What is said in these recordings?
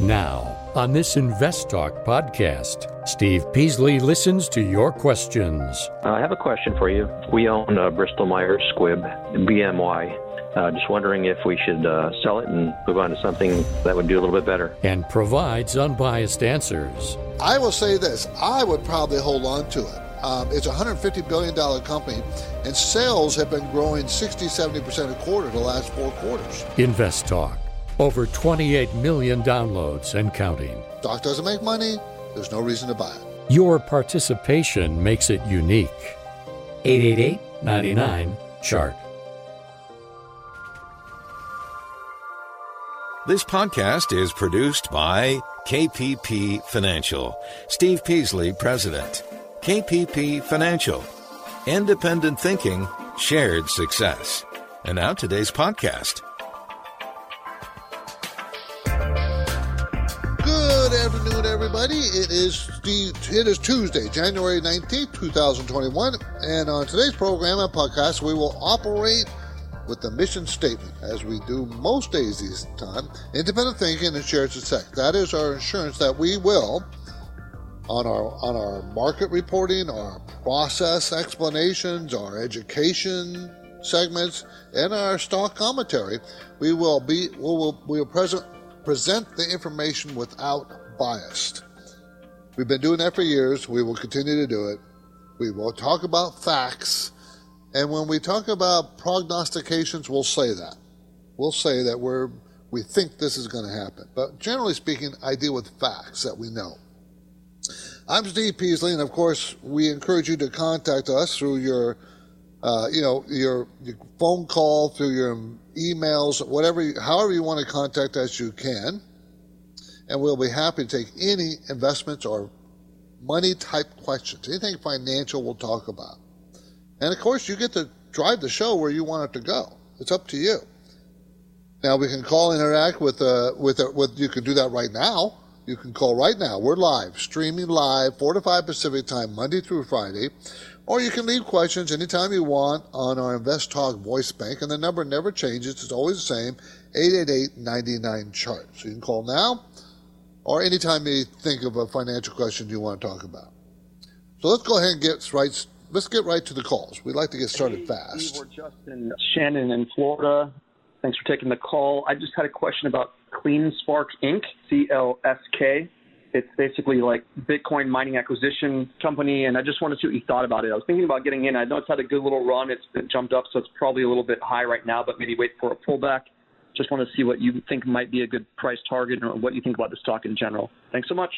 Now, on this Invest Talk podcast, Steve Peasley listens to your questions. I have a question for you. We own Bristol Myers Squibb, BMY. Just wondering if we should sell it and move on to something that would do a little bit better. And provides unbiased answers. I will say this. I would probably hold on to it. It's a $150 billion company, and sales have been growing 60-70% a quarter the last 4 quarters. Invest Talk. Over 28 million downloads and counting. Stock doesn't make money. There's no reason to buy it. Your participation makes it unique. 888-99-CHART. This podcast is produced by KPP Financial. Steve Peasley, President. KPP Financial. Independent thinking, shared success. And now today's podcast. Everybody, it is Tuesday, January 19th, 2021, and on today's program and podcast, we will operate with the mission statement, as we do most days this time, independent thinking and shared success. That is our assurance that we will, on our market reporting, our process explanations, our education segments, and our stock commentary, we will present the information without biased. We've been doing that for years. We will continue to do it. We will talk about facts. And when we talk about prognostications, we'll say that. We'll say that we think this is going to happen. But generally speaking, I deal with facts that we know. I'm Steve Peasley, and of course, we encourage you to contact us through your phone call, through your emails, however you want to contact us, you can. And we'll be happy to take any investments or money-type questions. Anything financial we'll talk about. And, of course, you get to drive the show where you want it to go. It's up to you. Now, we can call, interact with you can do that right now. You can call right now. We're live, streaming live, 4 to 5 Pacific time, Monday through Friday. Or you can leave questions anytime you want on our Invest Talk voice bank. And the number never changes. It's always the same, 888-99-CHART. So you can call now, or anytime you think of a financial question you want to talk about. So let's go ahead and get right to the calls. We'd like to get started fast. We're Justin, Shannon in Florida. Thanks for taking the call. I just had a question about CleanSpark, Inc., CLSK. It's basically like Bitcoin mining acquisition company, and I just wanted to see what you thought about it. I was thinking about getting in. I know it's had a good little run. It jumped up, so it's probably a little bit high right now, but maybe wait for a pullback. Just want to see what you think might be a good price target or what you think about the stock in general. Thanks so much.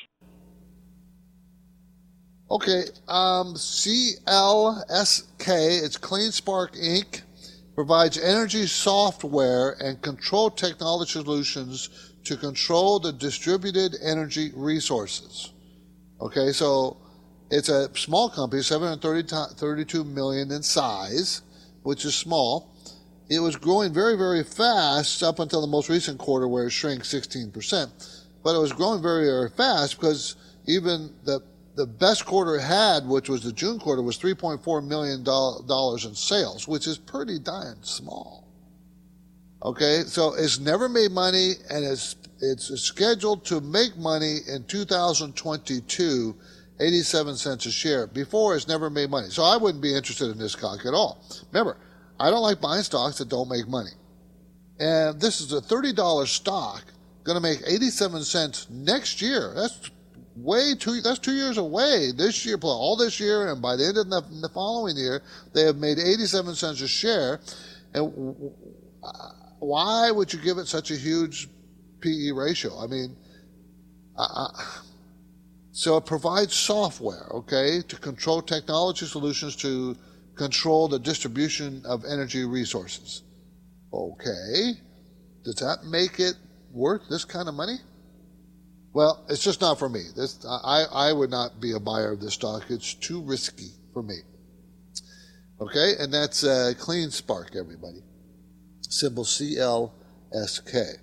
Okay. CLSK, it's CleanSpark, Inc., provides energy software and control technology solutions to control the distributed energy resources. Okay, so it's a small company, $732 million in size, which is small. It was growing very, very fast up until the most recent quarter where it shrank 16%. But it was growing very, very fast because even the best quarter it had, which was the June quarter, was $3.4 million in sales, which is pretty darn small. Okay, so it's never made money, and it's scheduled to make money in 2022, 87 cents a share. Before, it's never made money. So I wouldn't be interested in this stock at all. Remember, I don't like buying stocks that don't make money. And this is a $30 stock going to make 87 cents next year. That's 2 years away. This year, all this year, and by the end of the following year, they have made 87 cents a share. And why would you give it such a huge PE ratio? I mean, so it provides software, okay, to control technology solutions to control the distribution of energy resources. Okay. Does that make it worth this kind of money? Well, it's just not for me. I would not be a buyer of this stock. It's too risky for me. Okay, and that's CleanSpark, everybody. Symbol CLSK.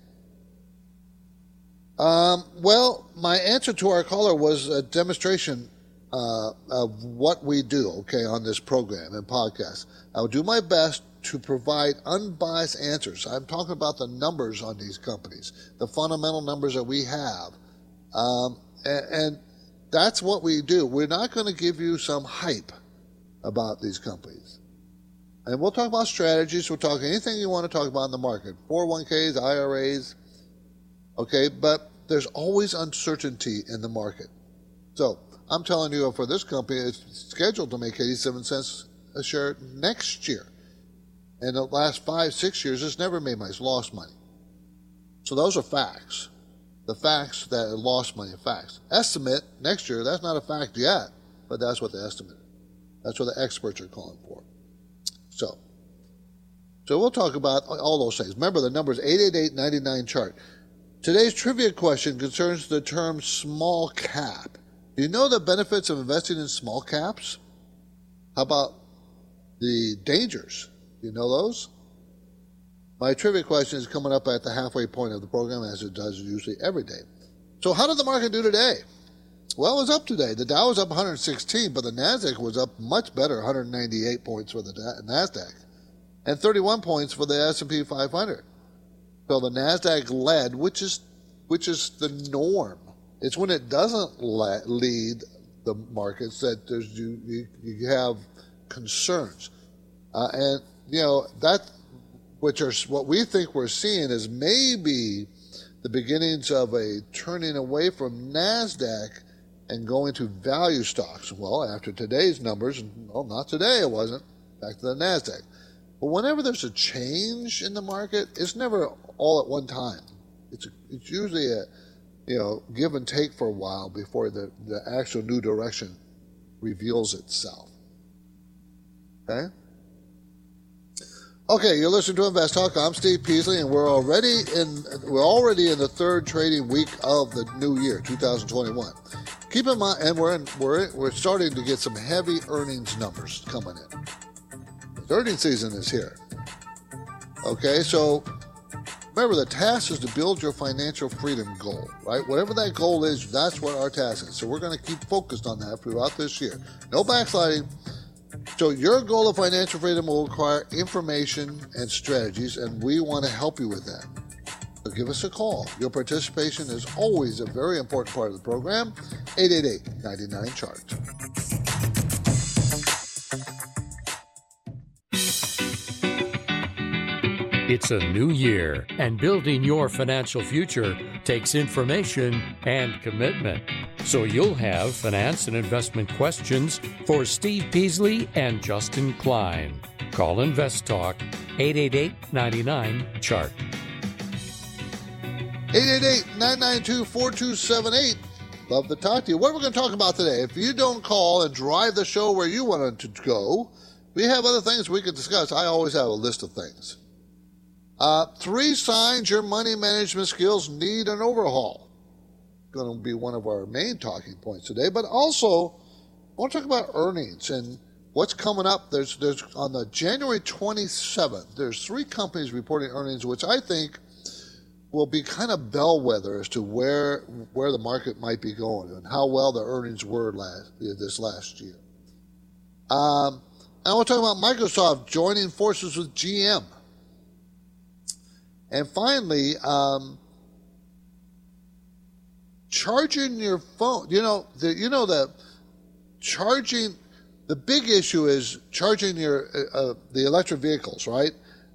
Well, my answer to our caller was a demonstration of what we do, okay, on this program and podcast. I will do my best to provide unbiased answers. I'm talking about the numbers on these companies, the fundamental numbers that we have. And that's what we do. We're not going to give you some hype about these companies. And we'll talk about strategies. We'll talk anything you want to talk about in the market, 401ks, IRAs. Okay, but there's always uncertainty in the market. So I'm telling you, for this company, it's scheduled to make 87 cents a share next year. And the last 5-6 years, it's never made money. It's lost money. So those are facts. The facts that it lost money are facts. Estimate next year, that's not a fact yet, but that's what the estimate is. That's what the experts are calling for. So we'll talk about all those things. Remember, the number is 888-99-CHART. Today's trivia question concerns the term small cap. Do you know the benefits of investing in small caps? How about the dangers? Do you know those? My trivia question is coming up at the halfway point of the program, as it does usually every day. So how did the market do today? Well, it was up today. The Dow was up 116, but the NASDAQ was up much better, 198 points for the NASDAQ, and 31 points for the S&P 500. So the NASDAQ led, which is the norm. It's when it doesn't lead the markets that there's you have concerns. And, you know, that... what we think we're seeing is maybe the beginnings of a turning away from NASDAQ and going to value stocks. Well, after today's numbers, well, not today it wasn't, back to the NASDAQ. But whenever there's a change in the market, it's never all at one time. It's usually a give and take for a while before the actual new direction reveals itself. Okay? Okay, you're listening to Invest Talk. I'm Steve Peasley, and we're already in the third trading week of the new year, 2021. Keep in mind, and we're starting to get some heavy earnings numbers coming in. The earnings season is here. Okay, so remember, the task is to build your financial freedom goal, right? Whatever that goal is, that's what our task is. So we're going to keep focused on that throughout this year. No backsliding. So your goal of financial freedom will require information and strategies, and we want to help you with that. So give us a call. Your participation is always a very important part of the program. 888-99-CHART. It's a new year, and building your financial future takes information and commitment. So you'll have finance and investment questions for Steve Peasley and Justin Klein. Call Invest Talk, 888-99-CHART. 888-992-4278. Love to talk to you. What are we going to talk about today? If you don't call and drive the show where you want it to go, we have other things we could discuss. I always have a list of things. 3 signs your money management skills need an overhaul. Going to be one of our main talking points today, but also I want to talk about earnings and what's coming up. There's on the January 27th, there's 3 companies reporting earnings, which I think will be kind of bellwether as to where the market might be going and how well the earnings were this last year. I want to talk about Microsoft joining forces with GM, and finally. Charging your phone, the big issue is charging the electric vehicles, right?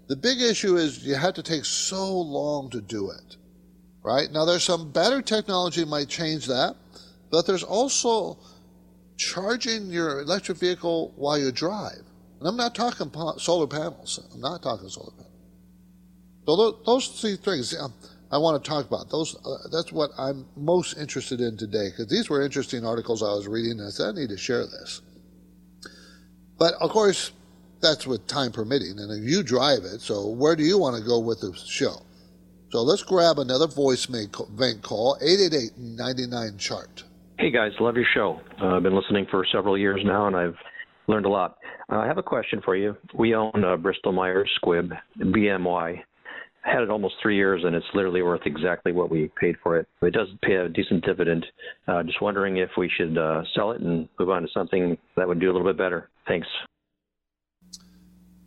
The big issue is you have to take so long to do it, right? Now, there's some better technology might change that, but there's also charging your electric vehicle while you drive. And I'm not talking solar panels. So those 3 things... I want to talk about those. That's what I'm most interested in today, because these were interesting articles I was reading, and I said I need to share this. But of course, that's with time permitting, and if you drive it. So where do you want to go with the show? So let's grab another voice bank call, 888-99-CHART. Hey guys, love your show. I've been listening for several years now, and I've learned a lot. I have a question for you. We own Bristol Myers Squibb, BMY. Had it almost 3 years, and it's literally worth exactly what we paid for it. It does pay a decent dividend. Just wondering if we should sell it and move on to something that would do a little bit better. Thanks.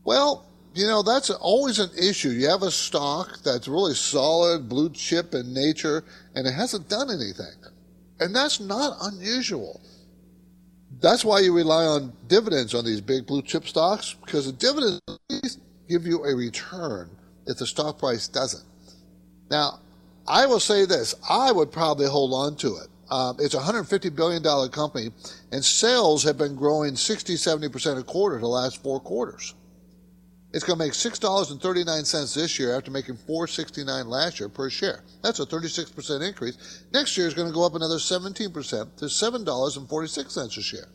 Well, You know, that's always an issue. You have a stock that's really solid, blue chip in nature, and it hasn't done anything. And that's not unusual. That's why you rely on dividends on these big blue chip stocks, because the dividends give you a return if the stock price doesn't. Now, I will say this. I would probably hold on to it. It's a $150 billion company, and sales have been growing 60-70% a quarter the last four quarters. It's going to make $6.39 this year after making $4.69 last year per share. That's a 36% increase. Next year is going to go up another 17% to $7.46 a share.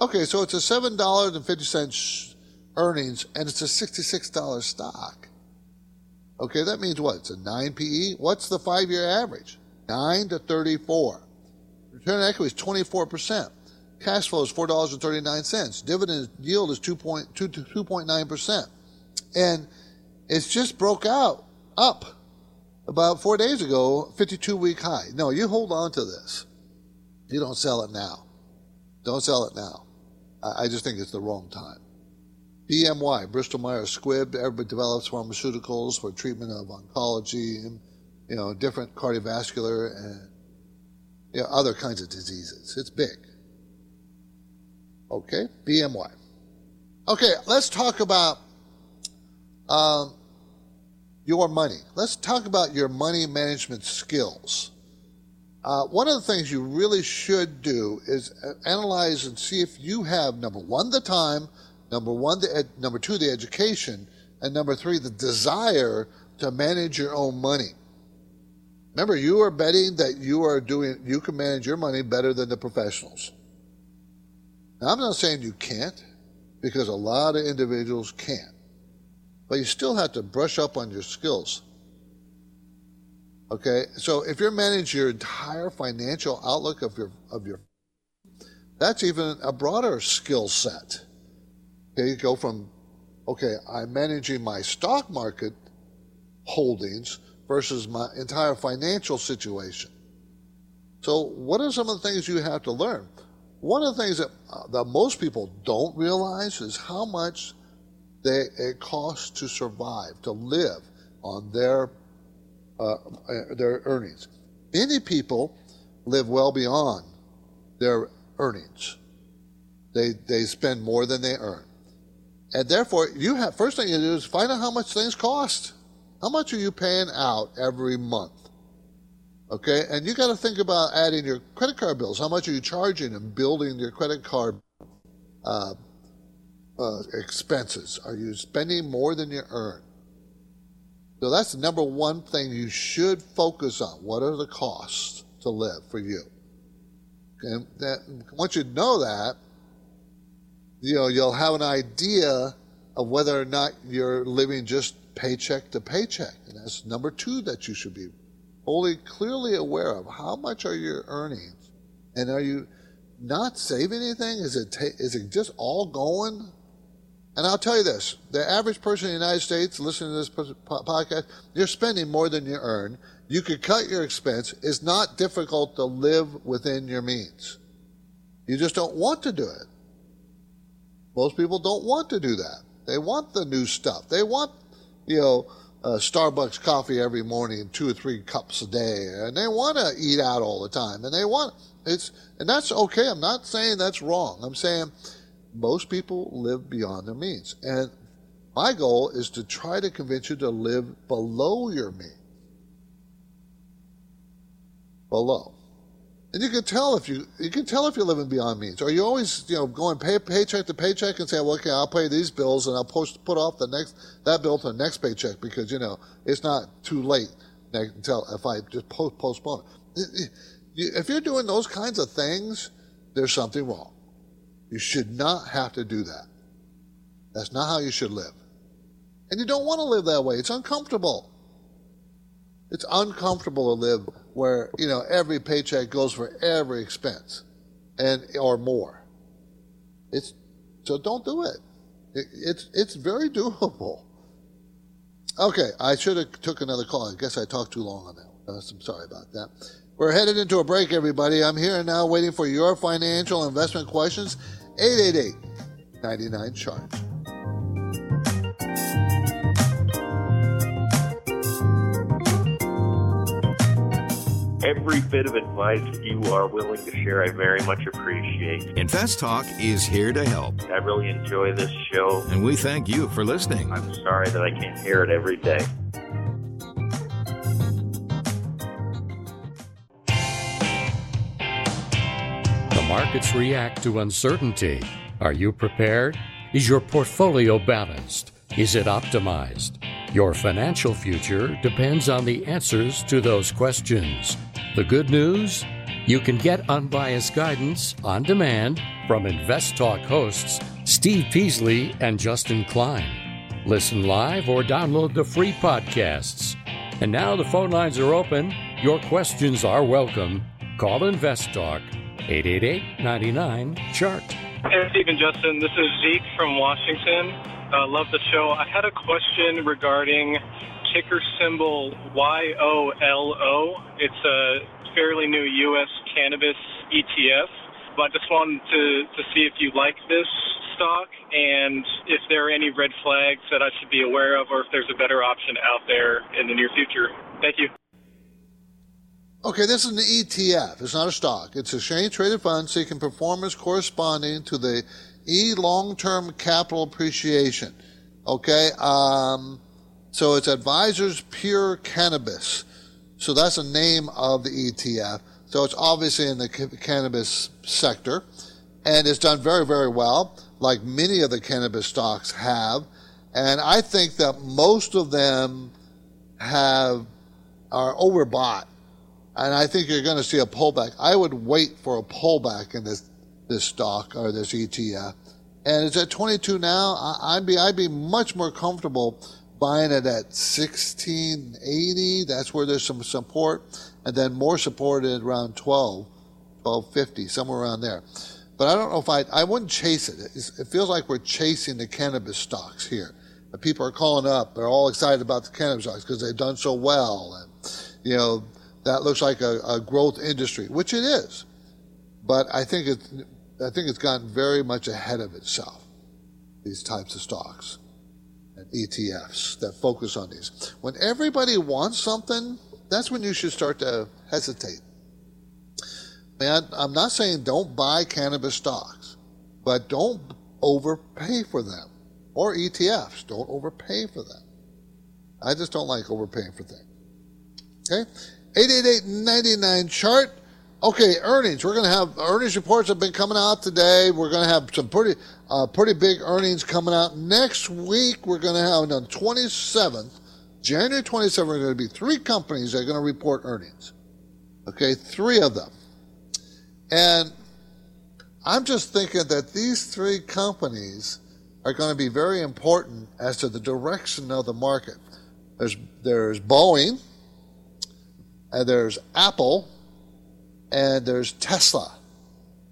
Okay, so it's a $7.50 earnings, and it's a $66 stock. Okay, that means what? It's a 9 PE? What's the five-year average? 9 to 34. Return on equity is 24%. Cash flow is $4.39. Dividend yield is 2.9%. And it's just broke out up about 4 days ago, 52-week high. No, you hold on to this. You don't sell it now. Don't sell it now. I just think it's the wrong time. BMY, Bristol Myers Squibb, everybody develops pharmaceuticals for treatment of oncology and, you know, different cardiovascular and, you know, other kinds of diseases. It's big. Okay, BMY. Okay, let's talk about your money. Let's talk about your money management skills. One of the things you really should do is analyze and see if you have, number one, the time, number two, the education, and number three, the desire to manage your own money. Remember, you are betting that you can manage your money better than the professionals. Now, I'm not saying you can't, because a lot of individuals can. But you still have to brush up on your skills. Okay? So if you're managing your entire financial outlook of your, that's even a broader skill set. Okay, you go from, okay, I'm managing my stock market holdings versus my entire financial situation. So what are some of the things you have to learn? One of the things that most people don't realize is how much it costs to survive, to live on their earnings. Many people live well beyond their earnings. They spend more than they earn. And therefore, first thing you do is find out how much things cost. How much are you paying out every month? Okay, and you got to think about adding your credit card bills. How much are you charging and building your credit card expenses? Are you spending more than you earn? So that's the number one thing you should focus on. What are the costs to live for you? And once you know that, you know, you'll have an idea of whether or not you're living just paycheck to paycheck. And that's number two that you should be fully, clearly aware of. How much are your earnings? And are you not saving anything? Is it just all going? And I'll tell you this. The average person in the United States listening to this podcast, you're spending more than you earn. You could cut your expense. It's not difficult to live within your means. You just don't want to do it. Most people don't want to do that. They want the new stuff. They want, you know, Starbucks coffee every morning, 2 or 3 cups a day, and they want to eat out all the time, and and that's okay. I'm not saying that's wrong. I'm saying most people live beyond their means, and my goal is to try to convince you to live below your means. Below. And you can tell if you're living beyond means. Are you always, you know, going paycheck to paycheck and saying, well, okay, I'll pay these bills and I'll put off that bill to the next paycheck because, you know, it's not too late until if I just postpone it. If you're doing those kinds of things, there's something wrong. You should not have to do that. That's not how you should live. And you don't want to live that way. It's uncomfortable. It's uncomfortable to live where, you know, every paycheck goes for every expense or more. So don't do it. It's very doable. Okay, I should have took another call. I guess I talked too long on that one. I'm sorry about that. We're headed into a break, everybody. I'm here now waiting for your financial investment questions. 888-99-CHART. Every bit of advice you are willing to share, I very much appreciate. Invest Talk is here to help. I really enjoy this show. And we thank you for listening. I'm sorry that I can't hear it every day. The markets react to uncertainty. Are you prepared? Is your portfolio balanced? Is it optimized? Your financial future depends on the answers to those questions. The good news? You can get unbiased guidance on demand from Invest Talk hosts Steve Peasley and Justin Klein. Listen live or download the free podcasts. And now the phone lines are open. Your questions are welcome. Call Invest Talk 888-99-CHART. Hey, Steve and Justin. This is Zeke from Washington. Love the show. I had a question regarding ticker symbol YOLO. It's a fairly new U.S. cannabis ETF, but I just wanted to see if you like this stock and if there are any red flags that I should be aware of or if there's a better option out there in the near future. Thank you. Okay, this is an ETF. It's not a stock. It's exchange-traded fund seeking performance corresponding to the long-term capital appreciation. Okay, so it's Advisors Pure Cannabis. So that's the name of the ETF. So it's obviously in the cannabis sector, and it's done very, very well, like many of the cannabis stocks have. And I think that most of them are overbought, and I think you're going to see a pullback. I would wait for a pullback in this stock or this ETF. And it's at 22 now. I'd be much more comfortable buying it at 1680. That's where there's some support, and then more support at around 1250, somewhere around there. But I don't know if I wouldn't chase it. It feels like we're chasing the cannabis stocks here. The people are calling up. They're all excited about the cannabis stocks because they've done so well. And, you know, that looks like a growth industry, which it is. But I think it's gotten very much ahead of itself, these types of stocks and ETFs that focus on these. When everybody wants something, that's when you should start to hesitate. And I'm not saying don't buy cannabis stocks, but don't overpay for them. Or ETFs, don't overpay for them. I just don't like overpaying for things. Okay? 888-99-CHART. Okay, earnings. We're going to have earnings reports have been coming out today. We're going to have some pretty big earnings coming out next week. We're going to have on January 27th, we're going to be three companies that are going to report earnings. Okay, three of them. And I'm just thinking that these three companies are going to be very important as to the direction of the market. There's Boeing, and there's Apple, and there's Tesla.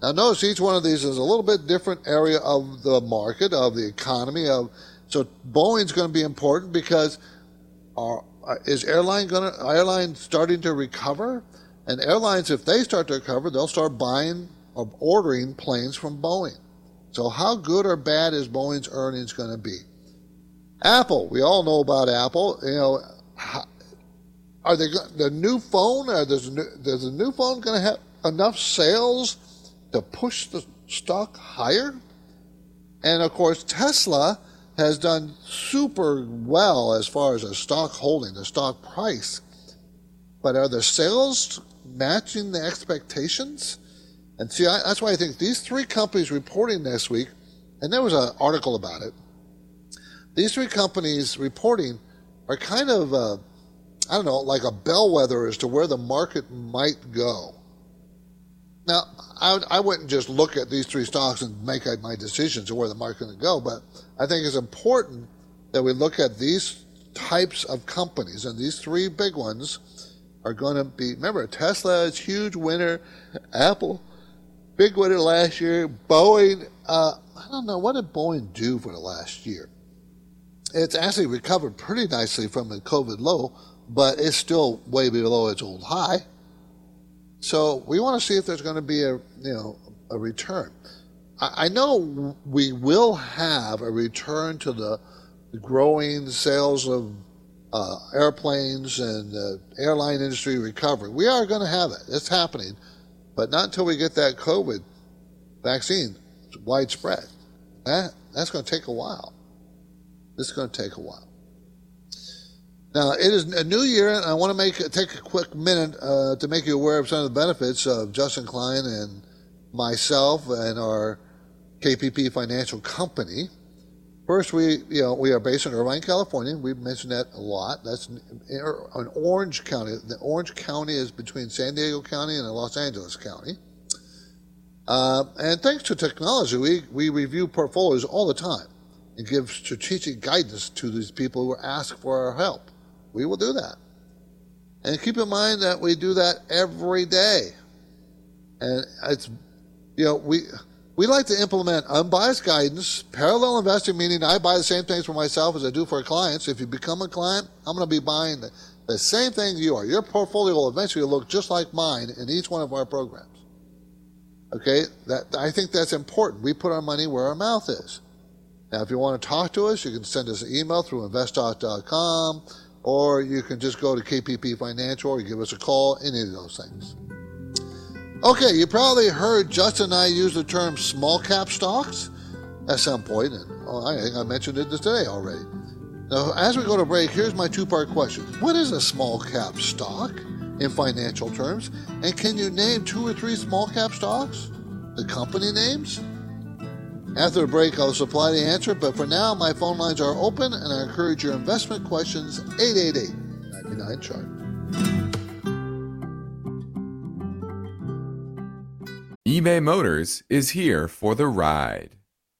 Now notice each one of these is a little bit different area of the market, of the economy. So Boeing's going to be important because is airlines starting to recover? And airlines, if they start to recover, they'll start buying or ordering planes from Boeing. So how good or bad is Boeing's earnings going to be? Apple, we all know about Apple. You know, are they the new phone? Is the new phone going to have enough sales to push the stock higher? And of course, Tesla has done super well as far as the stock holding, the stock price. But are the sales matching the expectations? And see, that's why I think these three companies reporting next week, and there was an article about it. These three companies reporting are kind of like a bellwether as to where the market might go. Now, I wouldn't just look at these three stocks and make my decisions of where the market is going to go, but I think it's important that we look at these types of companies, and these three big ones are going to be, remember, Tesla is a huge winner, Apple, big winner last year, Boeing, I don't know, what did Boeing do for the last year? It's actually recovered pretty nicely from the COVID low, but it's still way below its old high. So we want to see if there's going to be a return. I know we will have a return to the growing sales of airplanes and the airline industry recovery. We are going to have it. It's happening. But not until we get that COVID vaccine widespread. That's going to take a while. It's going to take a while. Now, it is a new year, and I want to take a quick minute to make you aware of some of the benefits of Justin Klein and myself and our KPP Financial Company. First, we are based in Irvine, California. We've mentioned that a lot. That's in Orange County. The Orange County is between San Diego County and Los Angeles County. And thanks to technology, we review portfolios all the time and give strategic guidance to these people who ask for our help. We will do that. And keep in mind that we do that every day. And it's, we like to implement unbiased guidance, parallel investing, meaning I buy the same things for myself as I do for clients. If you become a client, I'm going to be buying the same thing you are. Your portfolio will eventually look just like mine in each one of our programs. Okay? I think that's important. We put our money where our mouth is. Now, if you want to talk to us, you can send us an email through investdoc.com, or you can just go to KPP Financial or give us a call, any of those things. Okay, you probably heard Justin and I use the term small cap stocks at some point, and I think I mentioned it today already. Now, as we go to break, here's my two-part question. What is a small cap stock in financial terms? And can you name two or three small cap stocks? The company names? After the break, I'll supply the answer, but for now, my phone lines are open, and I encourage your investment questions, 888-99-CHART. eBay Motors is here for the ride.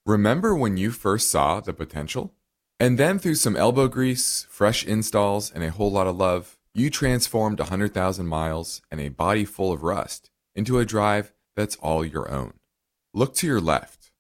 Remember when you first saw the potential? And then through some elbow grease, fresh installs, and a whole lot of love, you transformed 100,000 miles and a body full of rust into a drive that's all your own. Look to your left.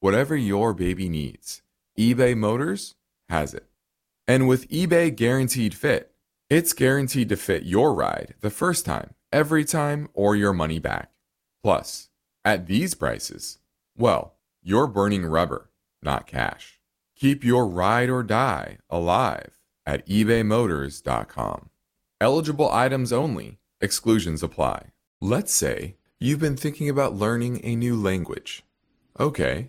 whatever your baby needs, eBay Motors has it. And with eBay Guaranteed Fit, it's guaranteed to fit your ride the first time, every time, or your money back. Plus, at these prices, well, you're burning rubber, not cash. Keep your ride or die alive at ebaymotors.com. Eligible items only. Exclusions apply. Let's say you've been thinking about learning a new language. Okay,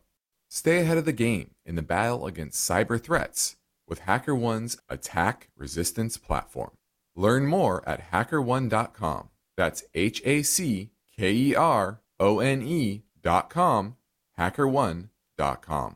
stay ahead of the game in the battle against cyber threats with HackerOne's attack resistance platform. Learn more at HackerOne.com. That's HackerOne.com, HackerOne.com.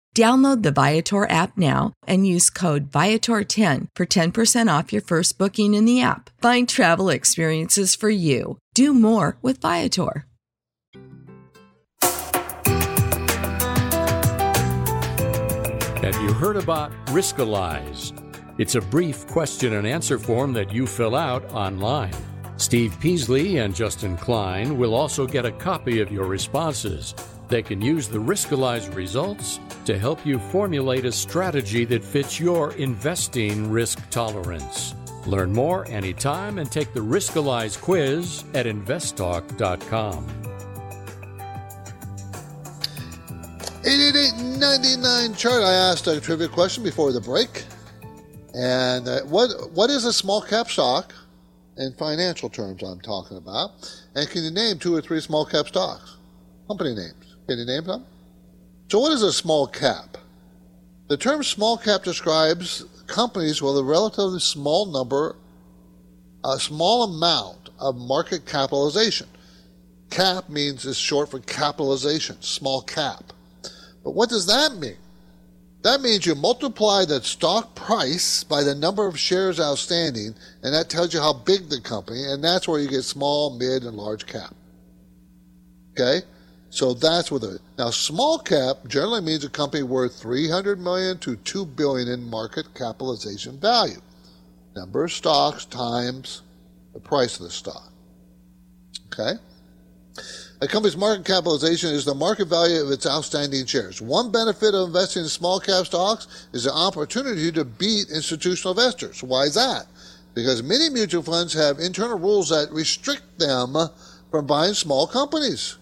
Download the Viator app now and use code Viator10 for 10% off your first booking in the app. Find travel experiences for you. Do more with Viator. Have you heard about Riskalyze? It's a brief question and answer form that you fill out online. Steve Peasley and Justin Klein will also get a copy of your responses. They can use the Riskalyze results to help you formulate a strategy that fits your investing risk tolerance. Learn more anytime and take the Riskalyze quiz at investdoc.com. 888-99-CHART. I asked a trivia question before the break. And what is a small cap stock in financial terms I'm talking about? And can you name two or three small cap stocks? Company names. Can you name them? So what is a small cap? The term small cap describes companies with a relatively small amount of market capitalization. Cap means is short for capitalization, small cap. But what does that mean? That means you multiply the stock price by the number of shares outstanding, and that tells you how big the company, and that's where you get small, mid, and large cap. Okay? So that's what it is. Now, small cap generally means a company worth $300 million to $2 billion in market capitalization value. Number of stocks times the price of the stock. Okay? A company's market capitalization is the market value of its outstanding shares. One benefit of investing in small cap stocks is the opportunity to beat institutional investors. Why is that? Because many mutual funds have internal rules that restrict them from buying small companies.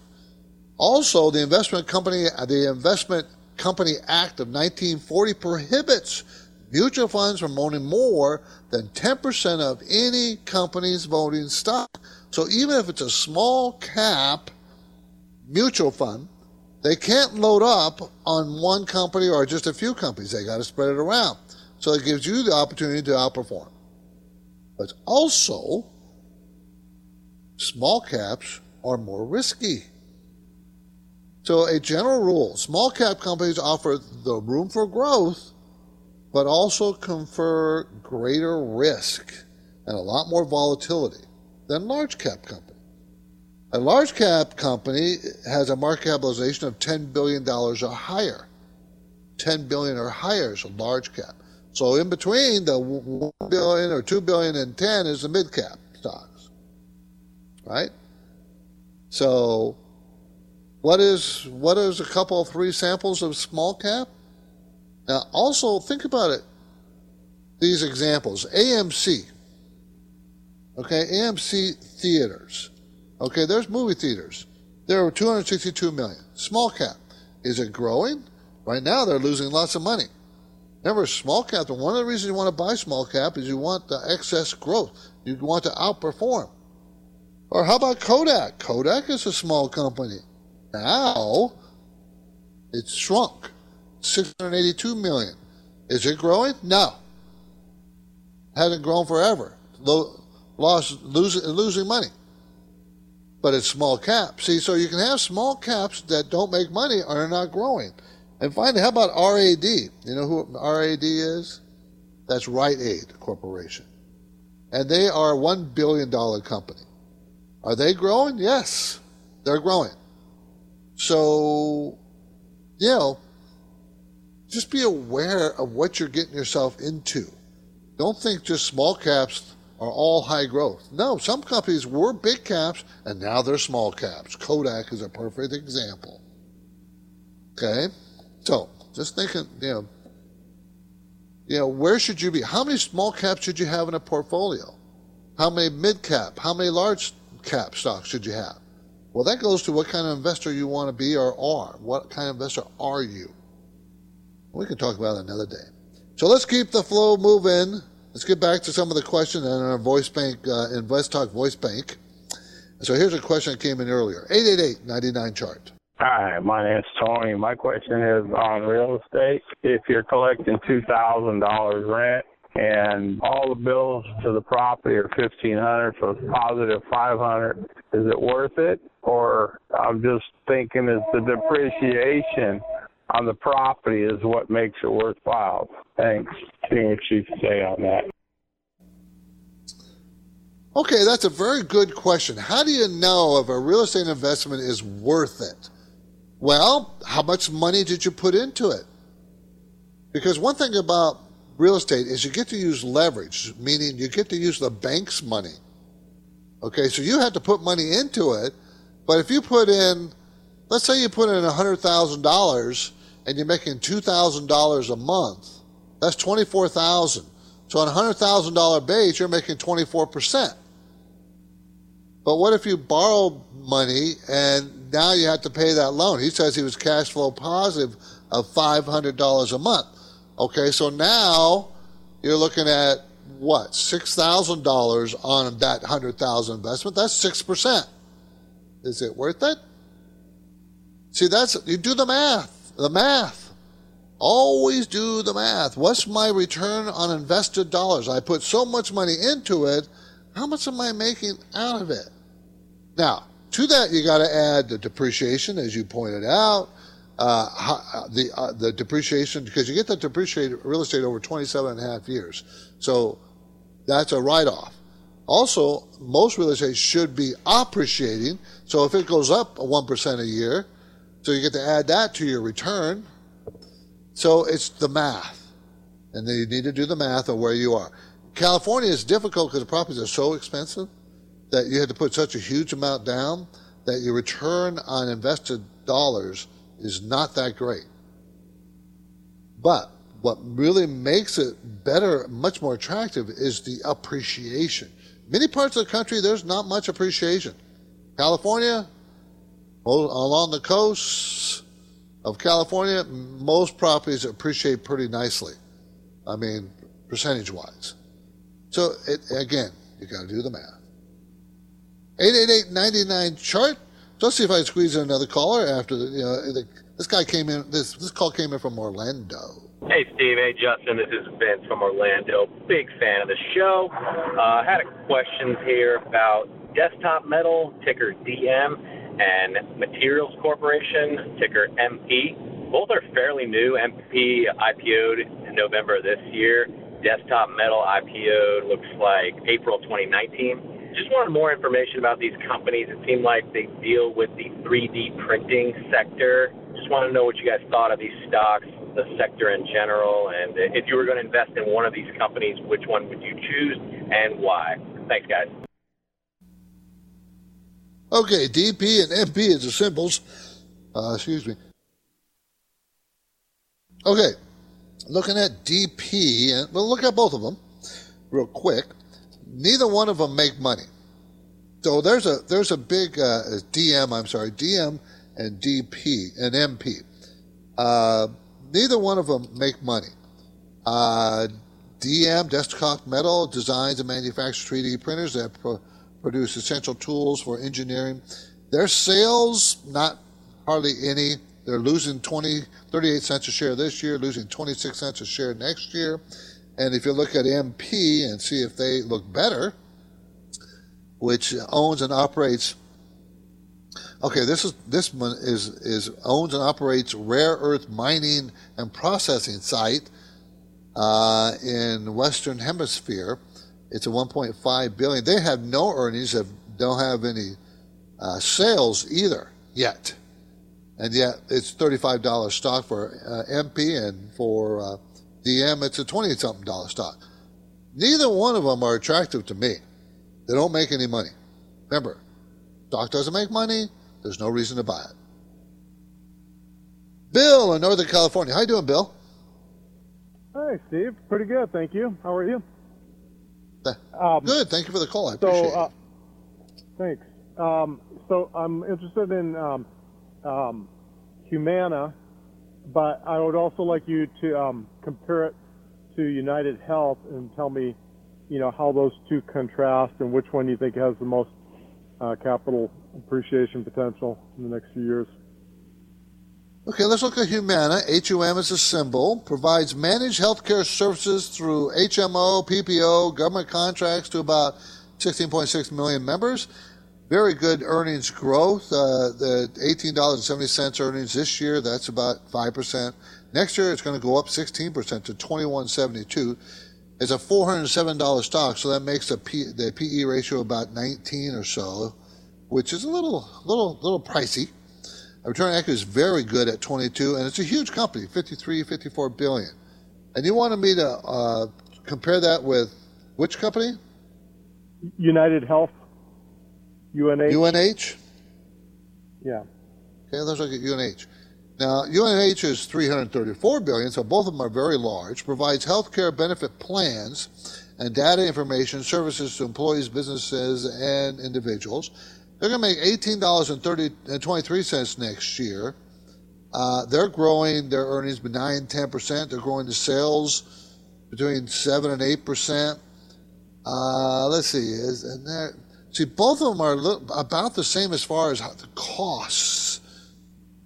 Also, the Investment Company Act of 1940 prohibits mutual funds from owning more than 10% of any company's voting stock. So even if it's a small cap mutual fund, they can't load up on one company or just a few companies. They got to spread it around. So it gives you the opportunity to outperform. But also, small caps are more risky. So a general rule, small cap companies offer the room for growth, but also confer greater risk and a lot more volatility than large cap company. A large cap company has a market capitalization of $10 billion or higher. $10 billion or higher is a large cap. So in between the $1 billion or $2 billion and 10 is the mid-cap stocks, right? So what is a couple, three samples of small cap? Now, also think about it. These examples, AMC, okay, AMC theaters, okay, there's movie theaters. There are 262 million. Small cap, is it growing? Right now, they're losing lots of money. Remember, small cap, one of the reasons you want to buy small cap is you want the excess growth. You want to outperform. Or how about Kodak? Kodak is a small company. Now, it's shrunk, 682 million. Is it growing? No. Hasn't grown forever. Losing money. But it's small cap. See, so you can have small caps that don't make money or are not growing. And finally, how about RAD? You know who RAD is? That's Rite Aid Corporation. And they are a $1 billion company. Are they growing? Yes, they're growing. So, you know, just be aware of what you're getting yourself into. Don't think just small caps are all high growth. No, some companies were big caps, and now they're small caps. Kodak is a perfect example. Okay? So, just thinking, you know, where should you be? How many small caps should you have in a portfolio? How many mid-cap? How many large-cap stocks should you have? Well, that goes to what kind of investor you want to be or are. What kind of investor are you? We can talk about it another day. So let's keep the flow moving. Let's get back to some of the questions in our voice bank, Invest Talk voice bank. So here's a question that came in earlier. 888-99-CHART. Hi, my name's Tony. My question is on real estate. If you're collecting $2,000 rent and all the bills to the property are $1,500, so it's positive $500, is it worth it? Or I'm just thinking it's the depreciation on the property is what makes it worthwhile. Thanks. See what you say on that. Okay, that's a very good question. How do you know if a real estate investment is worth it? Well, how much money did you put into it? Because one thing about real estate is you get to use leverage, meaning you get to use the bank's money. Okay, so you have to put money into it, but if you put in, let's say you put in $100,000 and you're making $2,000 a month, that's $24,000. So on a $100,000 base, you're making 24%. But what if you borrowed money and now you have to pay that loan? He says he was cash flow positive of $500 a month. Okay, so now you're looking at what? $6,000 on that $100,000 investment. That's 6%. Is it worth it? See, you do the math. The math. Always do the math. What's my return on invested dollars? I put so much money into it. How much am I making out of it? Now, to that, you got to add the depreciation, as you pointed out. The depreciation, because you get to depreciate real estate over 27 and a half years. So that's a write-off. Also, most real estate should be appreciating. So if it goes up 1% a year, so you get to add that to your return. So it's the math. And then you need to do the math of where you are. California is difficult because the properties are so expensive that you had to put such a huge amount down that your return on invested dollars is not that great. But what really makes it better, much more attractive, is the appreciation. Many parts of the country, there's not much appreciation. California, along the coasts of California, most properties appreciate pretty nicely. I mean, percentage-wise. So, again, you got to do the math. 888-99-CHART. So let's see if I can squeeze in another caller after this guy came in. This call came in from Orlando. Hey, Steve. Hey, Justin. This is Vince from Orlando. Big fan of the show. I had a question here about Desktop Metal, ticker DM, and Materials Corporation, ticker MP. Both are fairly new. MP IPO'd in November of this year. Desktop Metal IPO looks like April 2019. Just wanted more information about these companies. It seemed like they deal with the 3D printing sector. Just want to know what you guys thought of these stocks. the sector in general? And if you were going to invest in one of these companies, which one would you choose and why? Thanks, guys. Okay, DP and MP is the symbols. Okay, looking at DP, and we'll look at both of them real quick. Neither one of them make money. So there's a big DM and DP and MP. Neither one of them make money. DM, Desktop Metal, designs and manufactures 3D printers that produce essential tools for engineering. Their sales, not hardly any. They're losing 38 cents a share this year, losing 26 cents a share next year. And if you look at MP and see if they look better, which owns and operates, okay, this one owns and operates rare earth mining and processing site in Western Hemisphere. It's a $1.5 billion. They have no earnings, don't have any sales either yet. And yet it's $35 stock for MP, and for DM it's a $20-something stock. Neither one of them are attractive to me. They don't make any money. Remember, stock doesn't make money. There's no reason to buy it. Bill in Northern California. How you doing, Bill? Hi, Steve. Pretty good, thank you. How are you? Good. Thank you for the call. I appreciate it. Thanks. So I'm interested in Humana, but I would also like you to compare it to United Health and tell me, you know, how those two contrast and which one you think has the most capital appreciation potential in the next few years. Okay, let's look at Humana. HUM is a symbol. Provides managed healthcare services through HMO, PPO, government contracts to about 16.6 million members. Very good earnings growth. The $18.70 earnings this year, that's about 5%. Next year, it's going to go up 16% to $21.72. It's a $407 stock, so that makes the PE ratio about 19 or so, which is a little pricey. Return on equity is very good at 22, and it's a huge company, 53, 54 billion. And you wanted me to compare that with which company? United Health, UNH. UNH? Yeah. Okay, let's look at UNH. Now, UNH is 334 billion, so both of them are very large. Provides healthcare benefit plans and data information services to employees, businesses, and individuals. They're going to make $18.23 next year. They're growing their earnings by 9, 10%. They're growing the sales between 7 and 8%. Let's see. See, both of them are about the same as far as the costs.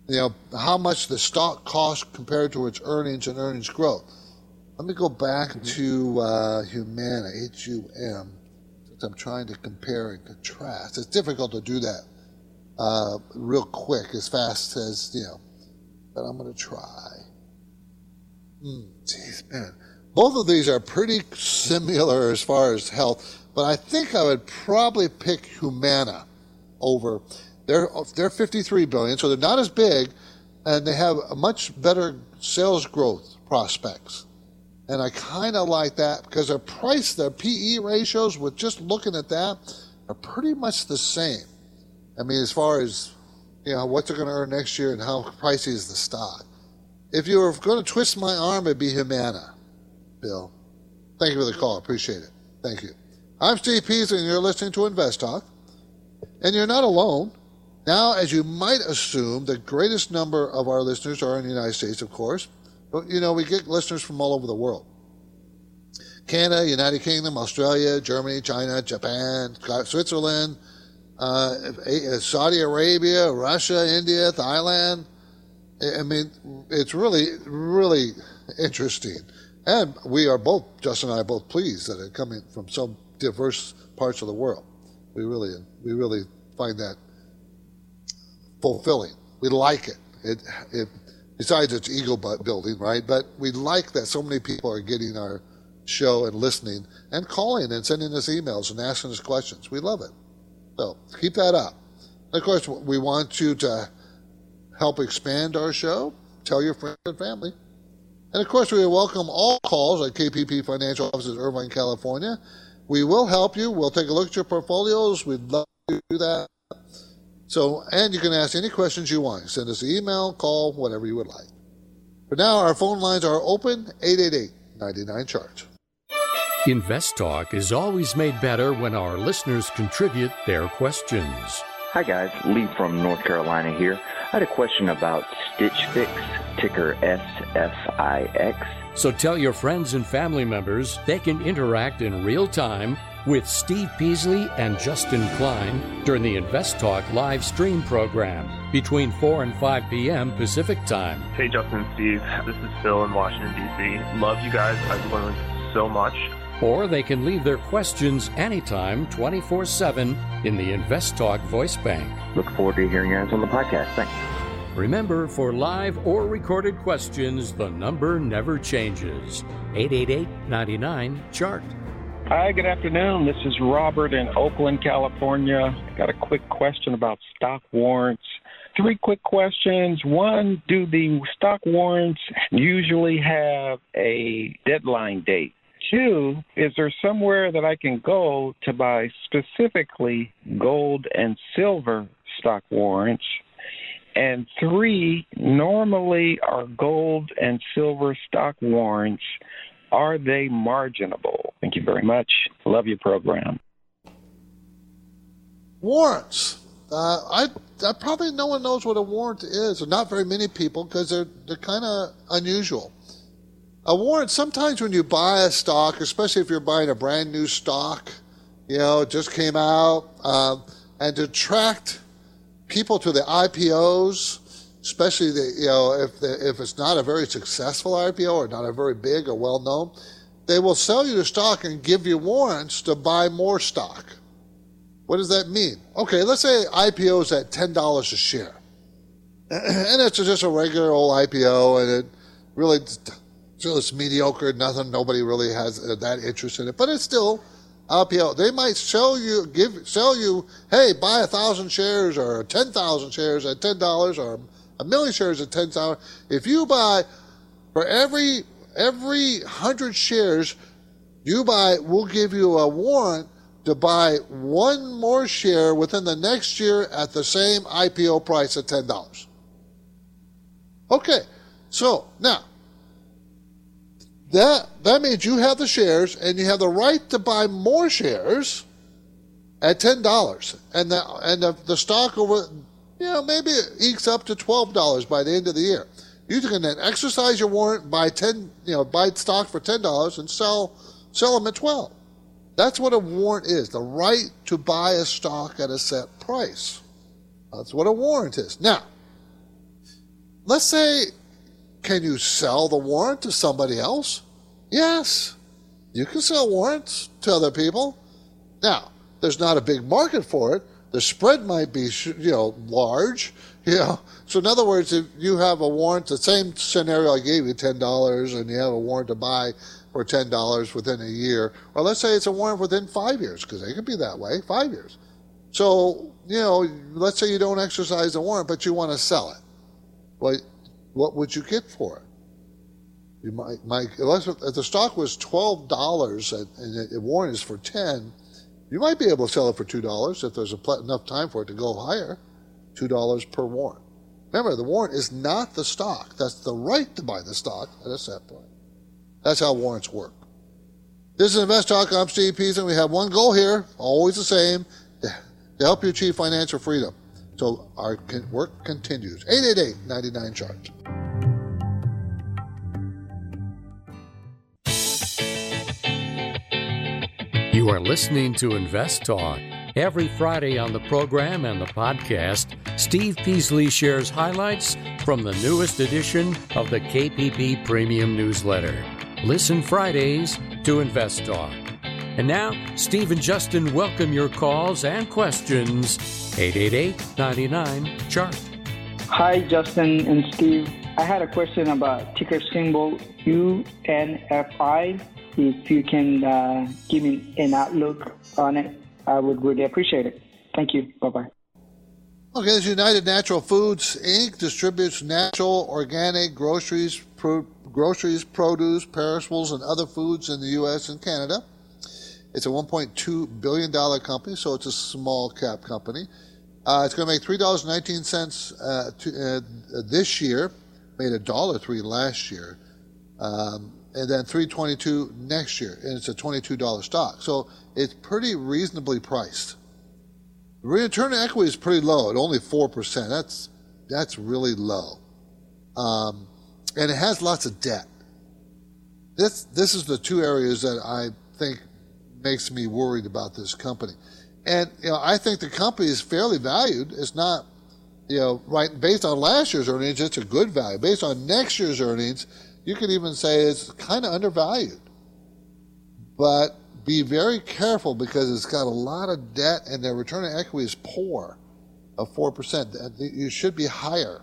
You know, how much the stock costs compared to its earnings and earnings growth. Let me go back to Humana, HUM. I'm trying to compare and contrast. It's difficult to do that real quick, as fast as, you know, but I'm going to try. Jeez, man. Both of these are pretty similar as far as health, but I think I would probably pick Humana over. They're 53 billion, so they're not as big, and they have a much better sales growth prospects. And I kind of like that because their price, their PE ratios, with just looking at that, are pretty much the same. I mean, as far as, you know, what they're going to earn next year and how pricey is the stock. If you were going to twist my arm, it'd be Humana, Bill. Thank you for the call. Appreciate it. Thank you. I'm Steve Peasley, and you're listening to Invest Talk. And you're not alone. Now, as you might assume, the greatest number of our listeners are in the United States, of course. You know, we get listeners from all over the world. Canada, United Kingdom, Australia, Germany, China, Japan, Switzerland, Saudi Arabia, Russia, India, Thailand. I mean, it's really, really interesting. And we are both, Justin and I, both pleased that it's coming from so diverse parts of the world. We really find that fulfilling. We like it. Besides, it's ego building, right? But we like that so many people are getting our show and listening and calling and sending us emails and asking us questions. We love it. So keep that up. And of course, we want you to help expand our show. Tell your friends and family. And, of course, we welcome all calls at KPP Financial Offices, Irvine, California. We will help you. We'll take a look at your portfolios. We'd love to do that. So, and you can ask any questions you want. Send us an email, call, whatever you would like. For now, our phone lines are open, 888-99-CHART. Invest Talk is always made better when our listeners contribute their questions. Hi, guys. Lee from North Carolina here. I had a question about Stitch Fix, ticker SFIX. So tell your friends and family members they can interact in real time with Steve Peasley and Justin Klein during the Invest Talk live stream program between 4 and 5 p.m. Pacific time. Hey, Justin and Steve. This is Phil in Washington, D.C. Love you guys. I've learned so much. Or they can leave their questions anytime, 24/7, in the Invest Talk voice bank. Look forward to hearing your guys on the podcast. Thanks. Remember, for live or recorded questions, the number never changes. 888-99-CHART. Hi, good afternoon. This is Robert in Oakland, California. Got a quick question about stock warrants. Three quick questions. One, do the stock warrants usually have a deadline date? Two, is there somewhere that I can go to buy specifically gold and silver stock warrants? And three, normally are gold and silver stock warrants, are they marginable? Thank you very much. Love your program. Warrants. I probably no one knows what a warrant is, or not very many people, because they're kind of unusual. A warrant, sometimes when you buy a stock, especially if you're buying a brand new stock, you know, it just came out, and to attract people to the IPOs, especially the, you know, if it's not a very successful IPO or not a very big or well known, they will sell you the stock and give you warrants to buy more stock. What does that mean? Okay, let's say IPO's at $10 a share, and it's just a regular old IPO, and it really. So it's mediocre, nothing, nobody really has that interest in it. But it's still IPO. They might sell you, hey, buy 1,000 shares or 10,000 shares at $10 or a million shares at $10. If you buy, for every 100 shares you buy, we'll give you a warrant to buy one more share within the next year at the same IPO price at $10. Okay, so now, That means you have the shares and you have the right to buy more shares at $10. And the stock over, you know, maybe it ekes up to $12 by the end of the year. You can then exercise your warrant, buy stock for $10 and sell them at $12. That's what a warrant is, the right to buy a stock at a set price. That's what a warrant is. Now, let's say, can you sell the warrant to somebody else? Yes, you can sell warrants to other people. Now, there's not a big market for it. The spread might be, you know, large. You know, so in other words, if you have a warrant, the same scenario I gave you, $10, and you have a warrant to buy for $10 within a year, or let's say it's a warrant within 5 years, because they could be that way, 5 years. So, you know, let's say you don't exercise the warrant, but you want to sell it. Well, what would you get for it? You might unless if the stock was $12 and the warrant is for $10, you might be able to sell it for $2 if there's enough time for it to go higher. $2 per warrant. Remember, the warrant is not the stock. That's the right to buy the stock at a set point. That's how warrants work. This is Invest Talk. I'm Steve Peasley, and we have one goal here, always the same, to help you achieve financial freedom. So our work continues. 888-99-CHART. You are listening to Invest Talk. Every Friday on the program and the podcast, Steve Peasley shares highlights from the newest edition of the KPP Premium Newsletter. Listen Fridays to Invest Talk. And now, Steve and Justin welcome your calls and questions. 888-99-CHART. Hi, Justin and Steve. I had a question about ticker symbol UNFI. If you can give me an outlook on it, I would really appreciate it. Thank you. Bye-bye. Okay, this is United Natural Foods, Inc. distributes natural, organic groceries, groceries, produce, perishables, and other foods in the U.S. and Canada. It's a $1.2 billion company, so it's a small cap company. It's going to make $3.19 this year, made $1.03 last year, and then $3.22 next year, and it's a $22 stock. So it's pretty reasonably priced. The return on equity is pretty low at only 4%. That's really low. And it has lots of debt. This is the two areas that I think makes me worried about this company. And I think the company is fairly valued. It's not, right based on last year's earnings, it's a good value. Based on next year's earnings, you could even say it's kind of undervalued. But be very careful because it's got a lot of debt and their return on equity is poor of 4%. You should be higher.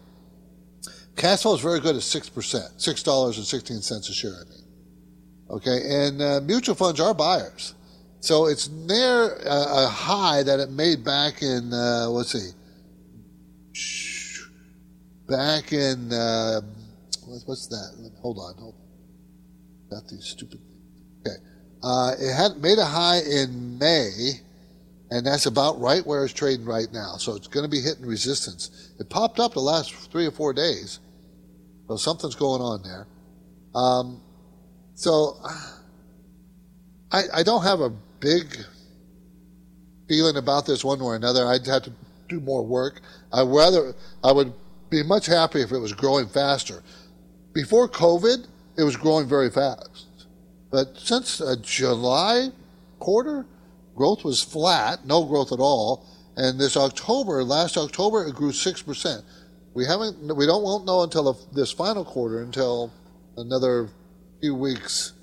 Cash flow is very good at 6%, $6.16 a share, Okay, and mutual funds are buyers. So it's near a high that it made back in, what's that? Hold on. Got these stupid things. Okay. It had made a high in May, and that's about right where it's trading right now. So it's going to be hitting resistance. It popped up the last 3 or 4 days. So something's going on there. I don't have a big feeling about this one way or another. I'd have to do more work. I would be much happier if it was growing faster. Before COVID, it was growing very fast. But since a July quarter, growth was flat, no growth at all. And this last October, it grew 6%. We won't know until this final quarter, until another few weeks.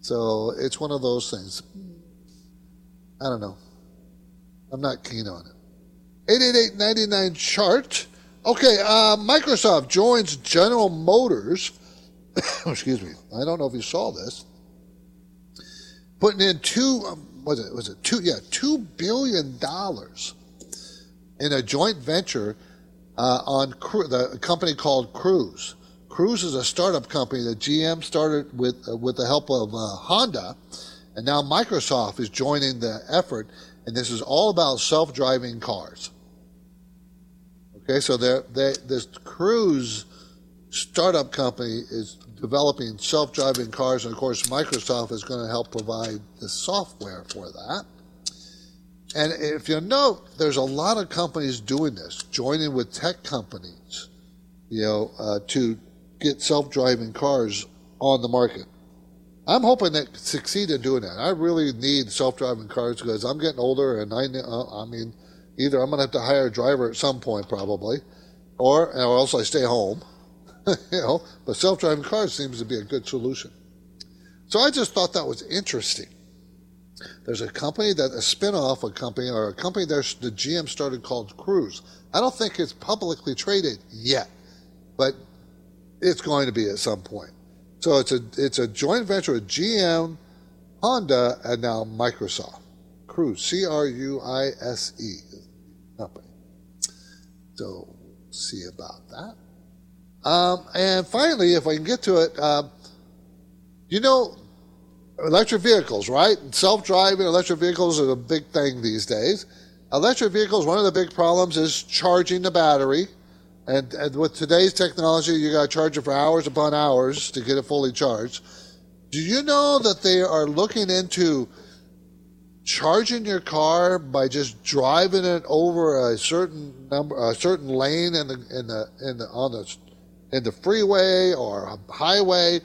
So it's one of those things. I don't know. I'm not keen on it. 888-99-CHART. Okay, Microsoft joins General Motors. Excuse me. I don't know if you saw this. Putting in $2 billion in a joint venture on the company called Cruise. Cruise is a startup company that GM started with the help of Honda, and now Microsoft is joining the effort, and this is all about self-driving cars. Okay, so this Cruise startup company is developing self-driving cars, and of course Microsoft is going to help provide the software for that. And if you know, there's a lot of companies doing this, joining with tech companies, to get self-driving cars on the market. I'm hoping that succeed in doing that. I really need self-driving cars because I'm getting older, and I mean, either I'm going to have to hire a driver at some point probably, or else I stay home. But self-driving cars seems to be a good solution. So I just thought that was interesting. There's a company that a company the GM started called Cruise. I don't think it's publicly traded yet, but it's going to be at some point. So it's a joint venture with GM, Honda, and now Microsoft. Cruise, C-R-U-I-S-E company. So we'll see about that. And finally, if I can get to it, electric vehicles, right? Self-driving electric vehicles are a big thing these days. Electric vehicles, one of the big problems is charging the battery. And with today's technology, you got to charge it for hours upon hours to get it fully charged. Do you know that they are looking into charging your car by just driving it over a certain lane in the freeway or a highway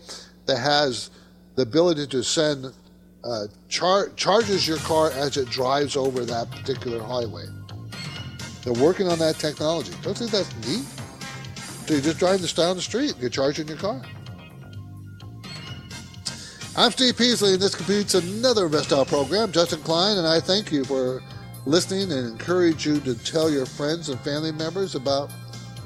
that has the ability to send charges your car as it drives over that particular highway? They're working on that technology. Don't you think that's neat? So you're just driving this down the street, you're charging your car. I'm Steve Peasley, and this completes another Invest Talk program. Justin Klein, and I thank you for listening and encourage you to tell your friends and family members about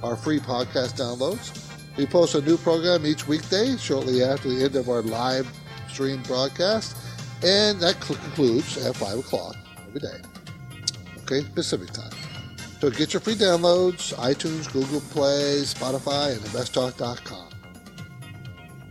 our free podcast downloads. We post a new program each weekday shortly after the end of our live stream broadcast, and that concludes at 5 o'clock every day, okay, Pacific time. So get your free downloads, iTunes, Google Play, Spotify, and investdoc.com.